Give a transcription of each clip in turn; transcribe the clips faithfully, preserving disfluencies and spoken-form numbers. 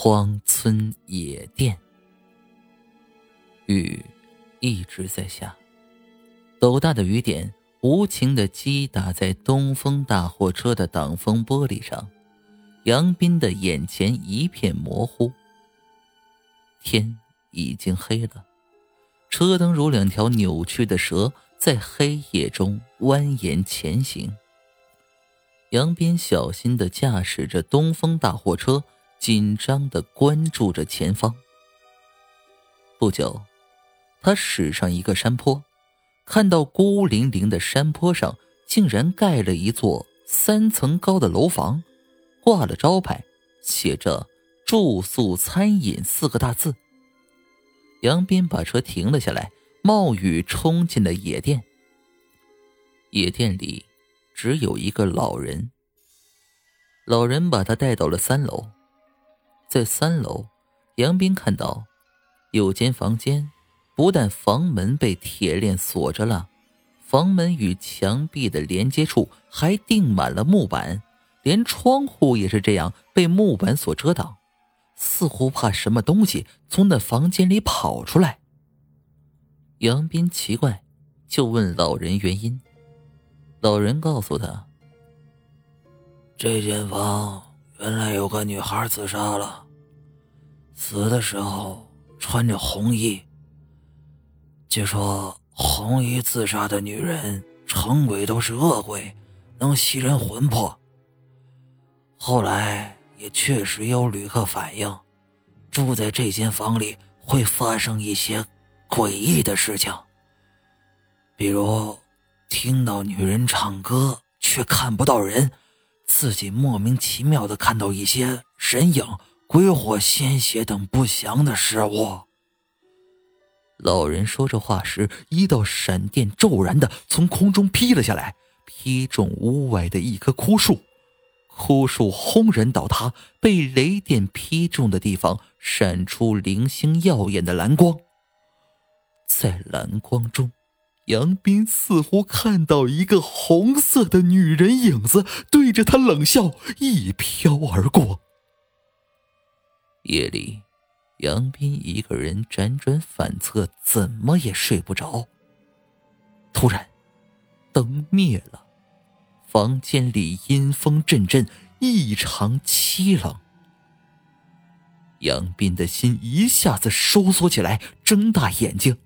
荒村野店。雨一直在下，斗大的雨点无情地击打在东风大货车的挡风玻璃上，杨斌的眼前一片模糊。天已经黑了，车灯如两条扭曲的蛇，在黑夜中蜿蜒前行。杨斌小心地驾驶着东风大货车，紧张地关注着前方。不久，他驶上一个山坡，看到孤零零的山坡上竟然盖了一座三层高的楼房，挂了招牌，写着住宿餐饮四个大字。杨斌把车停了下来，冒雨冲进了野店。野店里只有一个老人，老人把他带到了三楼。在三楼，杨斌看到有间房间，不但房门被铁链锁着了，房门与墙壁的连接处还钉满了木板，连窗户也是这样被木板所遮挡，似乎怕什么东西从那房间里跑出来。杨斌奇怪，就问老人原因。老人告诉他，这间房原来有个女孩自杀了，死的时候穿着红衣。据说红衣自杀的女人成鬼都是恶鬼，能吸人魂魄。后来也确实有旅客反映，住在这间房里会发生一些诡异的事情，比如听到女人唱歌却看不到人，自己莫名其妙地看到一些神影、鬼火、鲜血等不祥的事物。老人说这话时，一道闪电骤然地从空中劈了下来，劈中屋外的一棵枯树，枯树轰然倒塌，被雷电劈中的地方闪出零星耀眼的蓝光。在蓝光中，杨斌似乎看到一个红色的女人影子对着他冷笑，一飘而过。夜里，杨斌一个人辗转反侧，怎么也睡不着。突然，灯灭了，房间里阴风阵阵，异常凄冷。杨斌的心一下子收缩起来，睁大眼睛。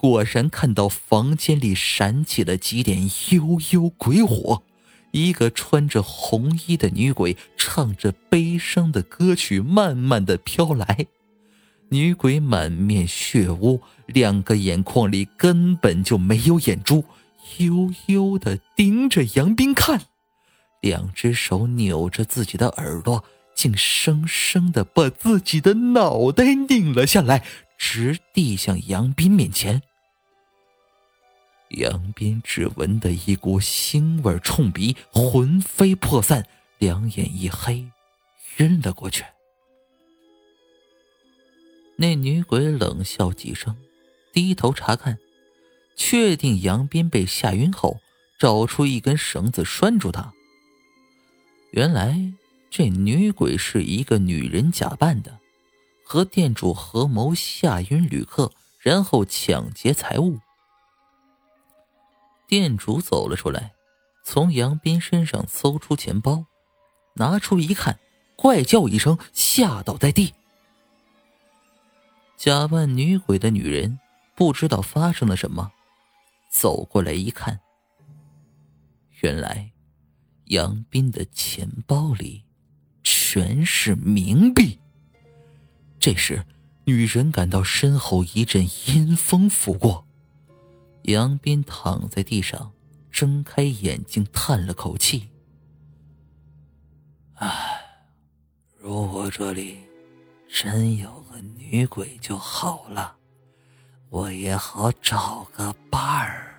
果然看到房间里闪起了几点幽幽鬼火，一个穿着红衣的女鬼唱着悲伤的歌曲慢慢地飘来，女鬼满面血污，两个眼眶里根本就没有眼珠，幽幽地盯着杨斌看，两只手扭着自己的耳朵，竟生生地把自己的脑袋拧了下来，直递向杨斌面前。杨斌只闻得一股腥味冲鼻，魂飞魄散，两眼一黑，晕了过去。那女鬼冷笑几声，低头查看，确定杨斌被吓晕后，找出一根绳子拴住他。原来这女鬼是一个女人假扮的，和店主合谋吓晕旅客，然后抢劫财物。店主走了出来，从杨斌身上搜出钱包，拿出一看，怪叫一声，吓倒在地。假扮女鬼的女人不知道发生了什么，走过来一看，原来杨斌的钱包里全是冥币。这时，女人感到身后一阵阴风拂过，杨斌躺在地上，睁开眼睛，叹了口气：“唉，如果这里真有个女鬼就好了，我也好找个伴儿。”